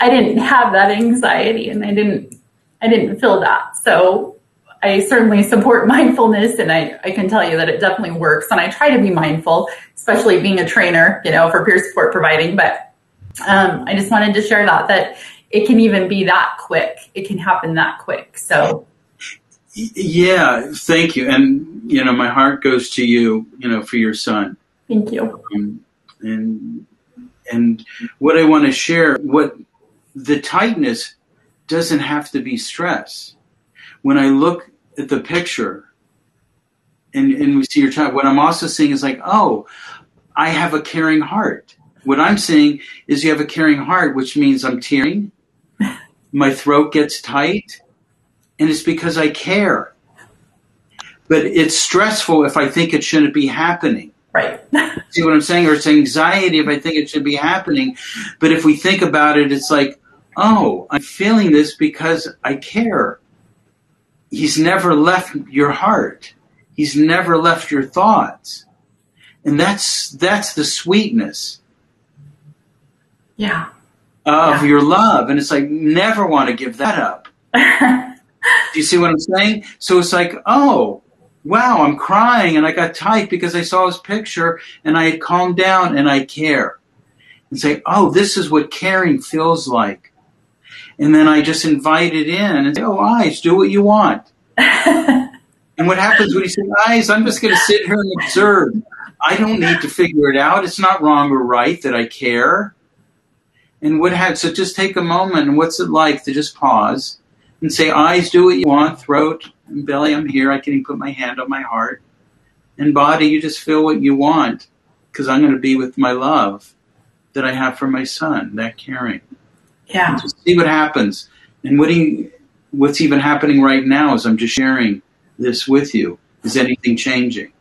didn't have that anxiety and I didn't feel that. So I certainly support mindfulness and I can tell you that it definitely works. And I try to be mindful, especially being a trainer, you know, for peer support providing. But I just wanted to share that it can even be that quick. It can happen that quick. So. Yeah, thank you. And, you know, my heart goes to you, you know, for your son. Thank you. And what I want to share, what the tightness doesn't have to be stress. When I look at the picture and we see your child, what I'm also seeing is like, oh, I have a caring heart. What I'm seeing is you have a caring heart, which means I'm tearing. My throat gets tight, and it's because I care. But it's stressful if I think it shouldn't be happening. Right. See what I'm saying? Or it's anxiety if I think it should be happening. But if we think about it, it's like, oh, I'm feeling this because I care. He's never left your heart. He's never left your thoughts. And that's the sweetness of your love. And it's like, never want to give that up. Do you see what I'm saying? So it's like, oh, wow, I'm crying and I got tight because I saw his picture and I had calmed down and I care. And say, oh, this is what caring feels like. And then I just invite it in and say, oh, eyes, do what you want. And what happens when you say, eyes, I'm just going to sit here and observe. I don't need to figure it out. It's not wrong or right that I care. And so just take a moment. And what's it like to just pause and say, eyes, do what you want. Throat and belly, I'm here. I can even put my hand on my heart. And body, you just feel what you want, because I'm going to be with my love that I have for my son, that caring. Yeah. And just see what happens. And what's even happening right now is I'm just sharing this with you. Is anything changing?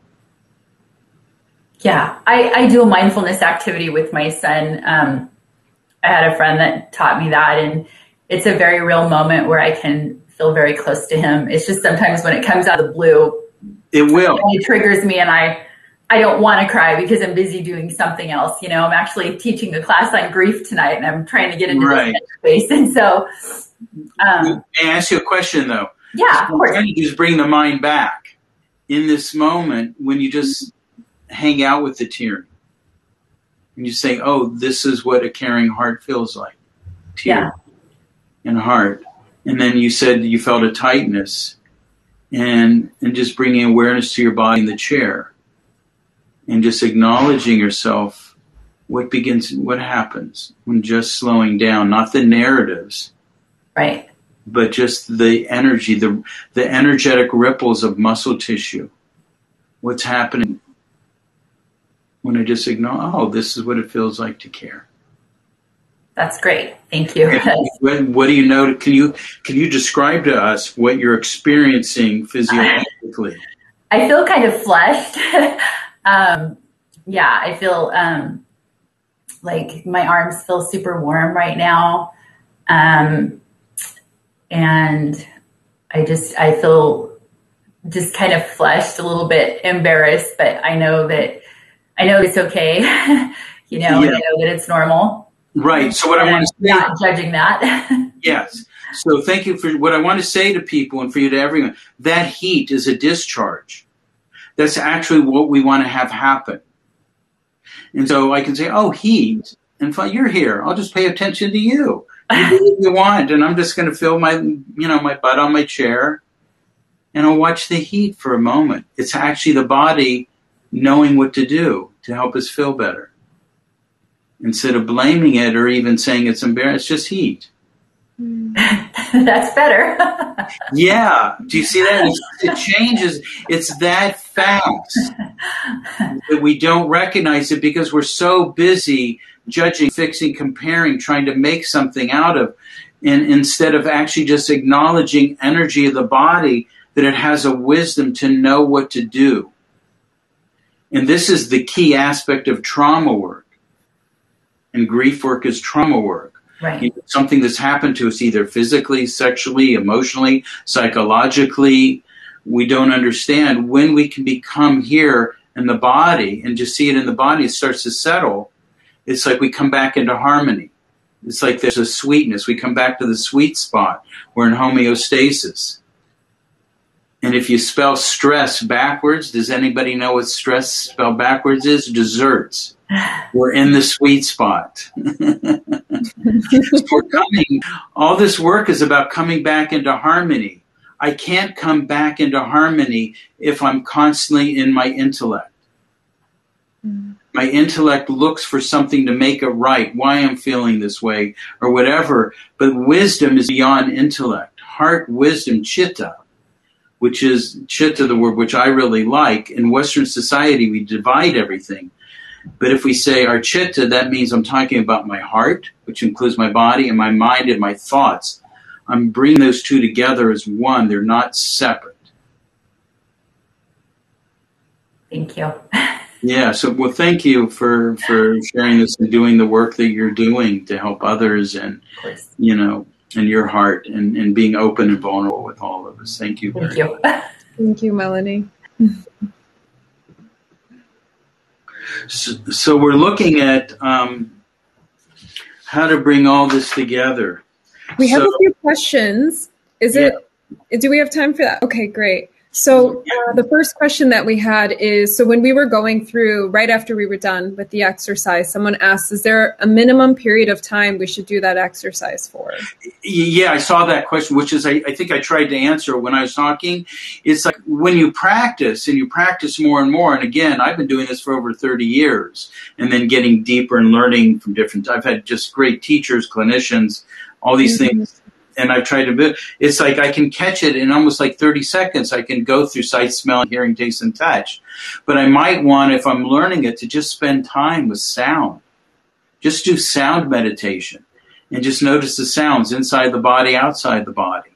Yeah. I do a mindfulness activity with my son. I had a friend that taught me that, and it's a very real moment where I can feel very close to him. It's just sometimes when it comes out of the blue, it triggers me, and I don't want to cry because I'm busy doing something else. You know, I'm actually teaching a class on grief tonight, and I'm trying to get into this space. And so, may I ask you a question though? Yeah, so of course. You just bring the mind back in this moment when you just hang out with the tear, and you say, "Oh, this is what a caring heart feels like." Tear and heart, and then you said you felt a tightness. And just bringing awareness to your body in the chair and just acknowledging yourself, what happens when just slowing down, not the narratives, right? But just the energy, the energetic ripples of muscle tissue. What's happening when I just acknowledge, oh, this is what it feels like to care. That's great. Thank you. What do you know? Can you describe to us what you're experiencing physiologically? I feel kind of flushed. I feel like my arms feel super warm right now. And I feel just kind of flushed, a little bit embarrassed, but I know it's okay. I know that it's normal. Right. So what I want to say, not judging that. Yes. So thank you for what I want to say to people and for you to everyone. That heat is a discharge. That's actually what we want to have happen. And so I can say, oh, heat. And you're here. I'll just pay attention to you. You do what you want. And I'm just going to feel my, my butt on my chair. And I'll watch the heat for a moment. It's actually the body knowing what to do to help us feel better. Instead of blaming it or even saying it's embarrassing, it's just heat. That's better. Yeah. Do you see that? It changes. It's that fast that we don't recognize it because we're so busy judging, fixing, comparing, trying to make something out of, and instead of actually just acknowledging energy of the body, that it has a wisdom to know what to do. And this is the key aspect of trauma work. And grief work is trauma work. Right. Something that's happened to us either physically, sexually, emotionally, psychologically. We don't understand. When we can become here in the body and just see it in the body, it starts to settle. It's like we come back into harmony. It's like there's a sweetness. We come back to the sweet spot. We're in homeostasis. And if you spell stress backwards, does anybody know what stress spelled backwards is? Desserts. We're in the sweet spot. We're coming. All this work is about coming back into harmony. I can't come back into harmony if I'm constantly in my intellect. My intellect looks for something to make it right, why I'm feeling this way or whatever. But wisdom is beyond intellect. Heart wisdom, chitta, which is chitta, the word which I really like. In Western society, we divide everything. But if we say our chitta, that means I'm talking about my heart, which includes my body and my mind and my thoughts. I'm bringing those two together as one. They're not separate. Thank you. Yeah. So, well, thank you for sharing this and doing the work that you're doing to help others and, and your heart and being open and vulnerable with all of us. Thank you. Thank you very much. Thank you, Melanie. So we're looking at how to bring all this together. We have a few questions. Do we have time for that? Okay, great. So the first question that we had is, so when we were going through, right after we were done with the exercise, someone asked, is there a minimum period of time we should do that exercise for? Yeah, I saw that question, which is, I think I tried to answer when I was talking. It's like when you practice and you practice more and more. And again, I've been doing this for over 30 years and then getting deeper and learning from different, I've had just great teachers, clinicians, all these things. and I've tried to, it's like I can catch it in almost like 30 seconds. I can go through sight, smell, hearing, taste, and touch. But I might want, if I'm learning it, to just spend time with sound. Just do sound meditation and just notice the sounds inside the body, outside the body.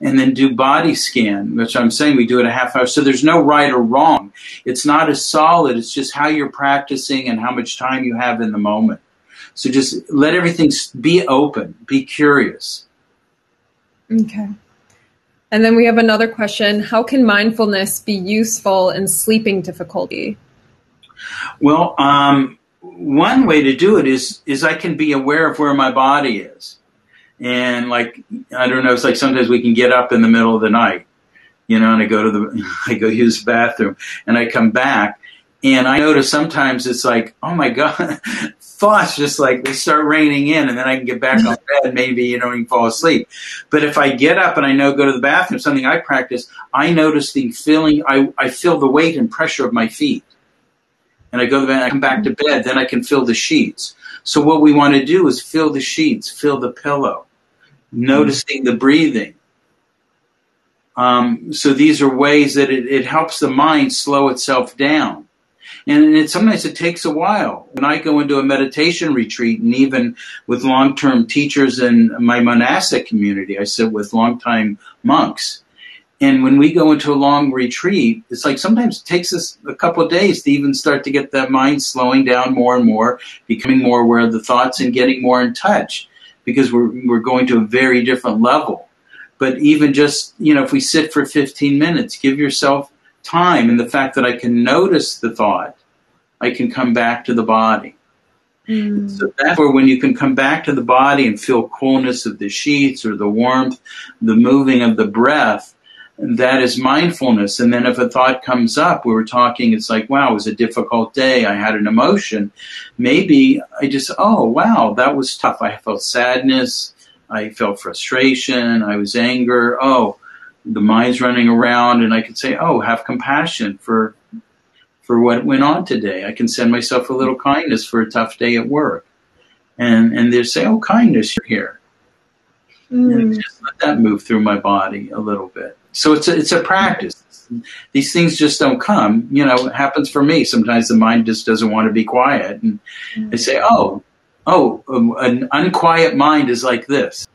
And then do body scan, which I'm saying we do it a half hour. So there's no right or wrong. It's not a solid. It's just how you're practicing and how much time you have in the moment. So just let everything be open, be curious. Okay. And then we have another question. How can mindfulness be useful in sleeping difficulty? Well, one way to do it is I can be aware of where my body is. And like, I don't know, it's like sometimes we can get up in the middle of the night, you know, and I go use the bathroom and I come back and I notice sometimes it's like, oh my God, thoughts just like they start raining in and then I can get back on bed, maybe, you know, and fall asleep. But if I get up and I know, go to the bathroom, something I practice, I notice the feeling, I feel the weight and pressure of my feet. And I go to bed, I come back to bed, then I can feel the sheets. So what we want to do is feel the sheets, feel the pillow, noticing the breathing. So these are ways that it helps the mind slow itself down. And sometimes it takes a while. When I go into a meditation retreat, and even with long-term teachers in my monastic community, I sit with long-time monks. And when we go into a long retreat, it's like sometimes it takes us a couple of days to even start to get that mind slowing down more and more, becoming more aware of the thoughts and getting more in touch because we're going to a very different level. But even just, you know, if we sit for 15 minutes, give yourself time. And the fact that I can notice the thought, I can come back to the body. So therefore, when you can come back to the body and feel coolness of the sheets or the warmth, the moving of the breath, and that is mindfulness. And then if a thought comes up, we were talking, it's like, wow, it was a difficult day. I had an emotion. Maybe I just, oh, wow, that was tough. I felt sadness. I felt frustration. I was anger. Oh, the mind's running around. And I could say, oh, have compassion for what went on today. I can send myself a little kindness for a tough day at work. And they say, oh, kindness, you're here. And just let that move through my body a little bit. So it's a practice. These things just don't come. You know, it happens for me. Sometimes the mind just doesn't want to be quiet. And I say, an unquiet mind is like this.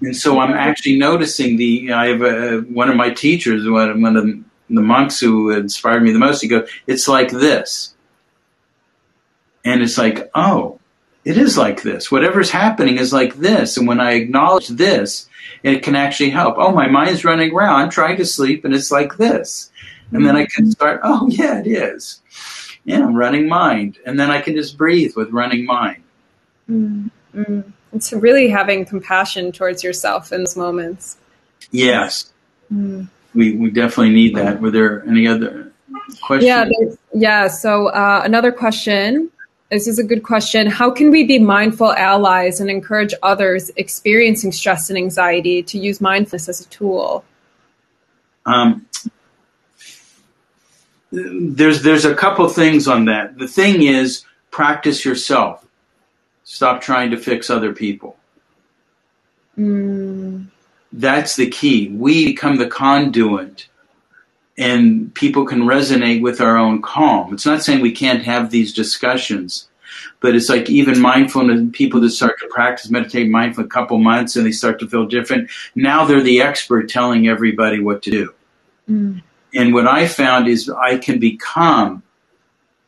And so I'm actually noticing I have one of my teachers, one of the monks who inspired me the most, he goes, it's like this. And it's like, oh, it is like this. Whatever's happening is like this. And when I acknowledge this, it can actually help. Oh, my mind's running around. I'm trying to sleep, and it's like this. And then I can start, oh, yeah, it is. Yeah, I'm running mind. And then I can just breathe with running mind. Mm-hmm. It's really having compassion towards yourself in those moments. Yes. Mm. We definitely need that. Were there any other questions? Yeah. So another question. This is a good question. How can we be mindful allies and encourage others experiencing stress and anxiety to use mindfulness as a tool? There's a couple things on that. The thing is, practice yourself. Stop trying to fix other people. That's the key. We become the conduit. And people can resonate with our own calm. It's not saying we can't have these discussions, but it's like even mindfulness, people that start to practice, meditate mindful a couple months and they start to feel different. Now they're the expert telling everybody what to do. And what I found is I can become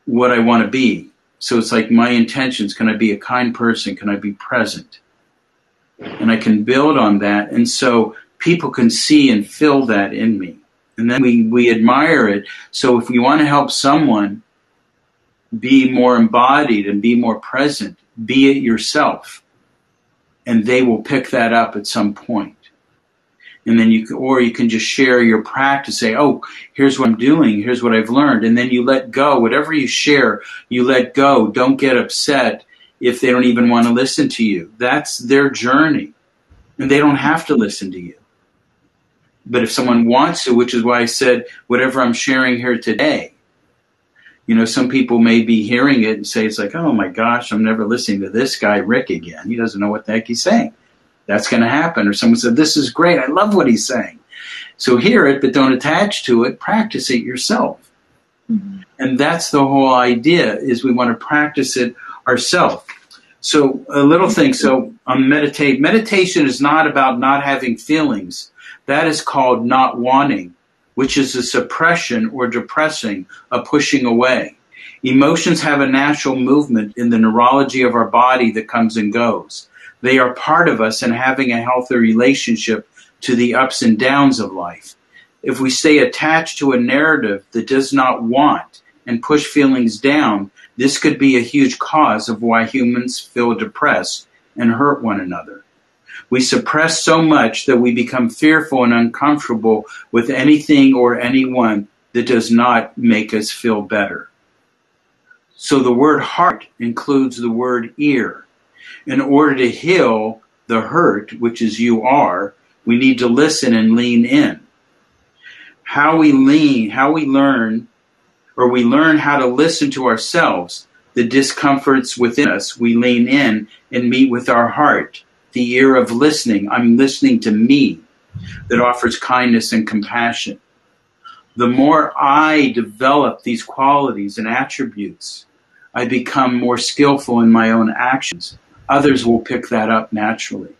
what I want to be. So it's like my intentions, can I be a kind person? Can I be present? And I can build on that. And so people can see and feel that in me. And then we admire it. So if we want to help someone be more embodied and be more present, be it yourself. And they will pick that up at some point. And then you can just share your practice, say, oh, here's what I'm doing. Here's what I've learned. And then you let go. Whatever you share, you let go. Don't get upset if they don't even want to listen to you. That's their journey. And they don't have to listen to you. But if someone wants to, which is why I said, whatever I'm sharing here today, you know, some people may be hearing it and say, it's like, oh my gosh, I'm never listening to this guy, Rick, again. He doesn't know what the heck he's saying. That's going to happen. Or someone said, this is great. I love what he's saying. So hear it, but don't attach to it. Practice it yourself. Mm-hmm. And that's the whole idea, is we want to practice it ourselves. So a little thing. So meditate. Meditation is not about not having feelings. That is called not wanting, which is a suppression or depressing, a pushing away. Emotions have a natural movement in the neurology of our body that comes and goes. They are part of us, and having a healthy relationship to the ups and downs of life. If we stay attached to a narrative that does not want and push feelings down, this could be a huge cause of why humans feel depressed and hurt one another. We suppress so much that we become fearful and uncomfortable with anything or anyone that does not make us feel better. So the word heart includes the word ear. In order to heal the hurt, which is you are, we need to listen and lean in. We learn how to listen to ourselves, the discomforts within us, we lean in and meet with our heart, the ear of listening. I'm listening to me, that offers kindness and compassion. The more I develop these qualities and attributes, I become more skillful in my own actions. Others will pick that up naturally.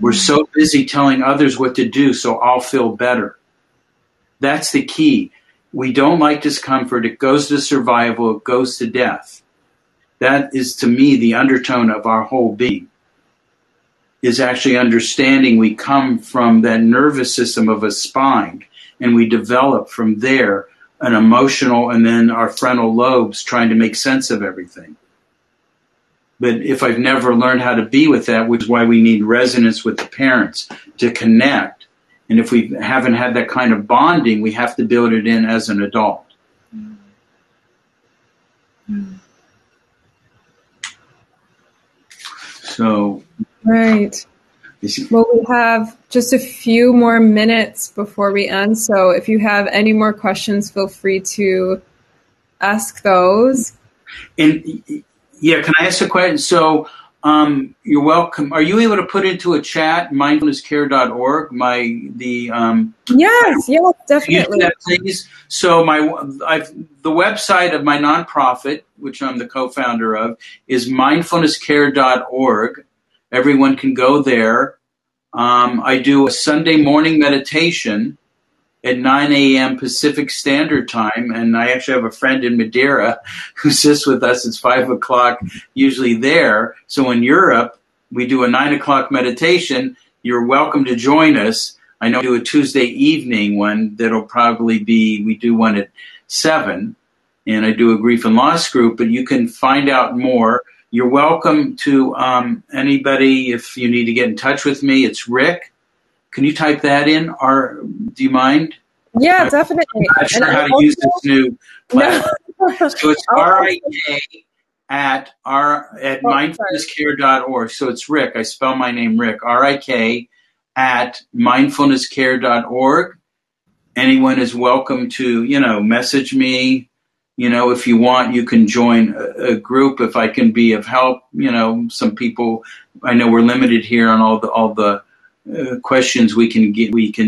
We're so busy telling others what to do, so I'll feel better. That's the key. We don't like discomfort. It goes to survival. It goes to death. That is, to me, the undertone of our whole being, is actually understanding we come from that nervous system of a spine, and we develop from there an emotional, and then our frontal lobes trying to make sense of everything. But if I've never learned how to be with that, which is why we need resonance with the parents to connect. And if we haven't had that kind of bonding, we have to build it in as an adult. Mm-hmm. So. Right. Well, we have just a few more minutes before we end. So if you have any more questions, feel free to ask those. And yeah, can I ask a question? So you're welcome. Are you able to put into a chat mindfulnesscare.org? Yes, definitely. That, please. So the website of my nonprofit, which I'm the co-founder of, is mindfulnesscare.org. Everyone can go there. I do a Sunday morning meditation at 9 a.m. Pacific Standard Time, and I actually have a friend in Madeira who sits with us. It's 5 o'clock usually there. So in Europe, we do a 9 o'clock meditation. You're welcome to join us. I know we do a Tuesday evening one that'll probably be, we do one at 7, and I do a grief and loss group, but you can find out more. You're welcome to anybody, if you need to get in touch with me, it's Rick. Can you type that in? Do you mind? Yeah, definitely. I'm not sure how to use this new platform. No. So it's RIK at mindfulnesscare.org. So it's Rick. I spell my name Rick. RIK@mindfulnesscare.org. Anyone is welcome to, message me. If you want, you can join a group. If I can be of help, some people, I know we're limited here on all the questions we can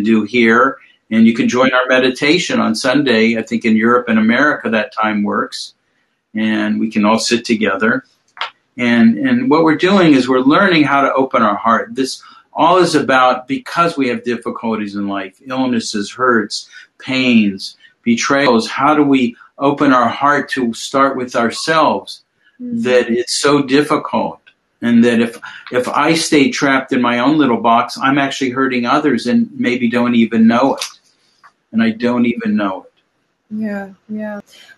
do here. And you can join our meditation on Sunday. I think in Europe and America that time works. And we can all sit together. And what we're doing is we're learning how to open our heart. This all is about, because we have difficulties in life, illnesses, hurts, pains, betrayals, how do we open our heart to start with ourselves, that it's so difficult, and that if I stay trapped in my own little box, I'm actually hurting others and maybe don't even know it. And I don't even know it. Yeah.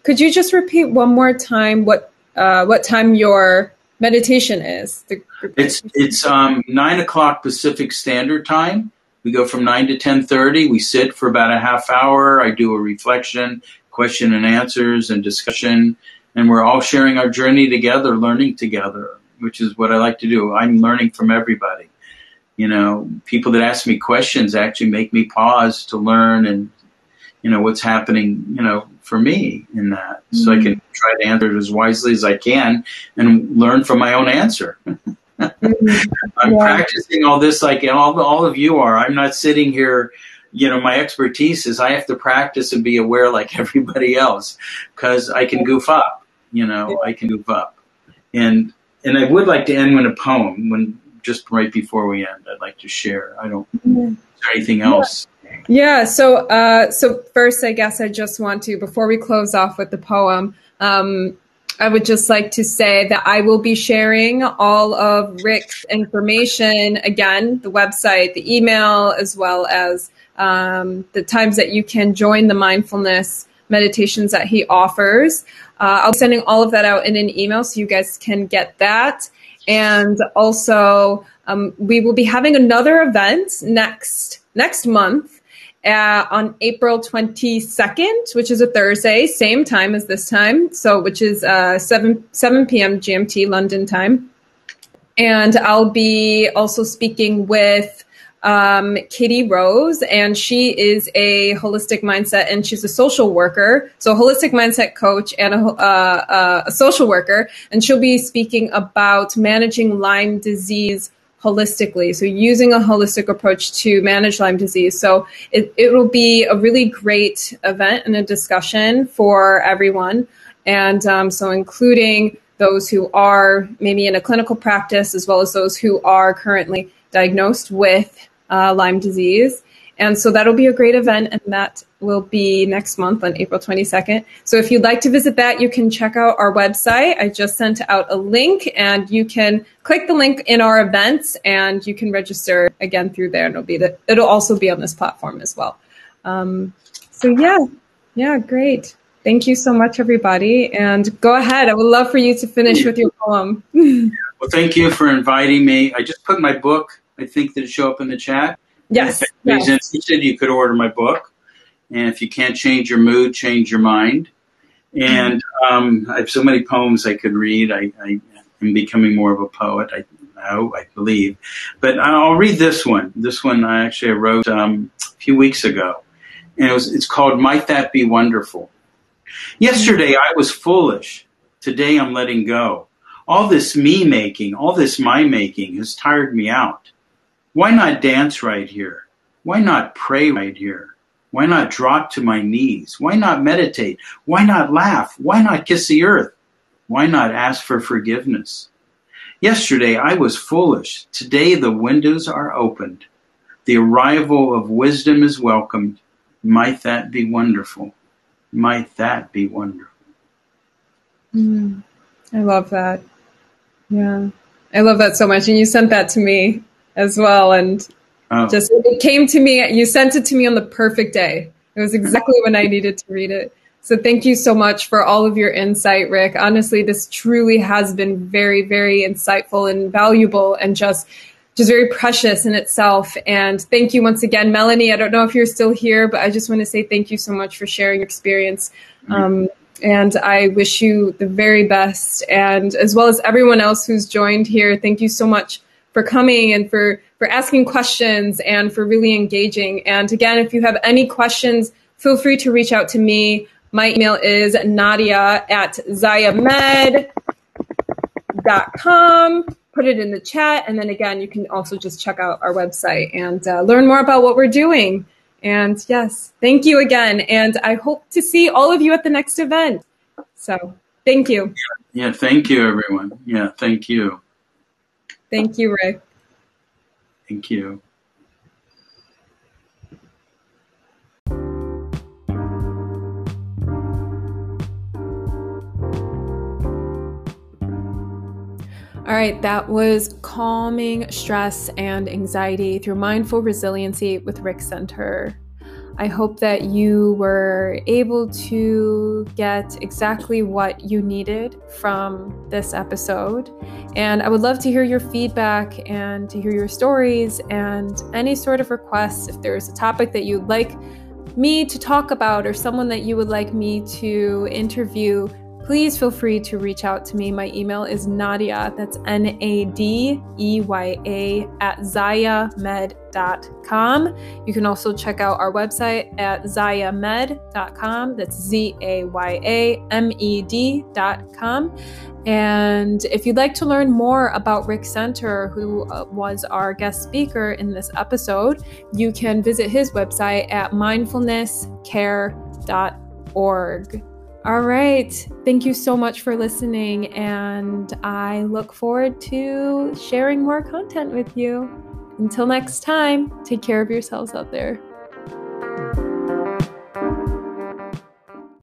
Could you just repeat one more time what time your meditation is? It's 9 o'clock Pacific Standard Time. We go from 9 to 10:30. We sit for about a half hour. I do a reflection, question and answers, and discussion, and we're all sharing our journey together, learning together, which is what I like to do. I'm learning from everybody. People that ask me questions actually make me pause to learn, and what's happening, for me in that. Mm-hmm. So I can try to answer it as wisely as I can and learn from my own answer. I'm practicing all this like all of you are. I'm not sitting here, you know, my expertise is I have to practice and be aware like everybody else because I can goof up, you know, I can goof up. And I would like to end with a poem just right before we end. I'd like to share. I don't know anything else. Yeah. So first, I guess I just want to, before we close off with the poem, I would just like to say that I will be sharing all of Rick's information, again, the website, the email, as well as the times that you can join the mindfulness meditations that he offers. I'll be sending all of that out in an email so you guys can get that. And also, we will be having another event next month on April 22nd, which is a Thursday, same time as this time, so which is 7 p.m. GMT London time. And I'll be also speaking with Katie Rose, and she is a holistic mindset, and she's a social worker, so a holistic mindset coach and a social worker, and she'll be speaking about managing Lyme disease holistically, so using a holistic approach to manage Lyme disease. So it will be a really great event and a discussion for everyone, and so including those who are maybe in a clinical practice as well as those who are currently diagnosed with Lyme disease. And so that'll be a great event, and that will be next month on April 22nd. So if you'd like to visit that, you can check out our website. I just sent out a link, and you can click the link in our events, and you can register again through there, and it'll also be on this platform as well. So great. Thank you so much, everybody. And go ahead. I would love for you to finish with your poem. Well, thank you for inviting me. I just put my book, I think, that show up in the chat. Yes. If anybody's interested, you could order my book. And if you can't change your mood, change your mind. And I have so many poems I could read. I am becoming more of a poet, I believe. But I'll read this one. This one I actually wrote a few weeks ago. And it's called Might That Be Wonderful? Yesterday I was foolish. Today I'm letting go. All this me-making, all this my-making has tired me out. Why not dance right here? Why not pray right here? Why not drop to my knees? Why not meditate? Why not laugh? Why not kiss the earth? Why not ask for forgiveness? Yesterday I was foolish. Today the windows are opened. The arrival of wisdom is welcomed. Might that be wonderful? Might that be wonderful? I love that. Yeah, I love that so much. And you sent that to me as well. And just it came to me. You sent it to me on the perfect day. It was exactly when I needed to read it. So thank you so much for all of your insight, Rick. Honestly, this truly has been very, very insightful and valuable and just very precious in itself. And thank you once again, Melanie. I don't know if you're still here, but I just want to say thank you so much for sharing your experience. And I wish you the very best. And as well as everyone else who's joined here, thank you so much for coming and for asking questions and for really engaging. And again, if you have any questions, feel free to reach out to me. My email is nadia@zayamed.com. Put it in the chat. And then again, you can also just check out our website and learn more about what we're doing. And yes, thank you again. And I hope to see all of you at the next event. So thank you. Yeah, thank you, everyone. Yeah, thank you. Thank you, Rick. Thank you. All right, that was Calming Stress and Anxiety Through Mindful Resiliency with Rick Center. I hope that you were able to get exactly what you needed from this episode. And I would love to hear your feedback and to hear your stories and any sort of requests. If there's a topic that you'd like me to talk about or someone that you would like me to interview, please feel free to reach out to me. My email is Nadia, that's Nadieya @ZayaMed.com. You can also check out our website at ZayaMed.com. That's ZayaMed.com. And if you'd like to learn more about Rick Center, who was our guest speaker in this episode, you can visit his website at mindfulnesscare.org. All right. Thank you so much for listening, and I look forward to sharing more content with you. Until next time, take care of yourselves out there.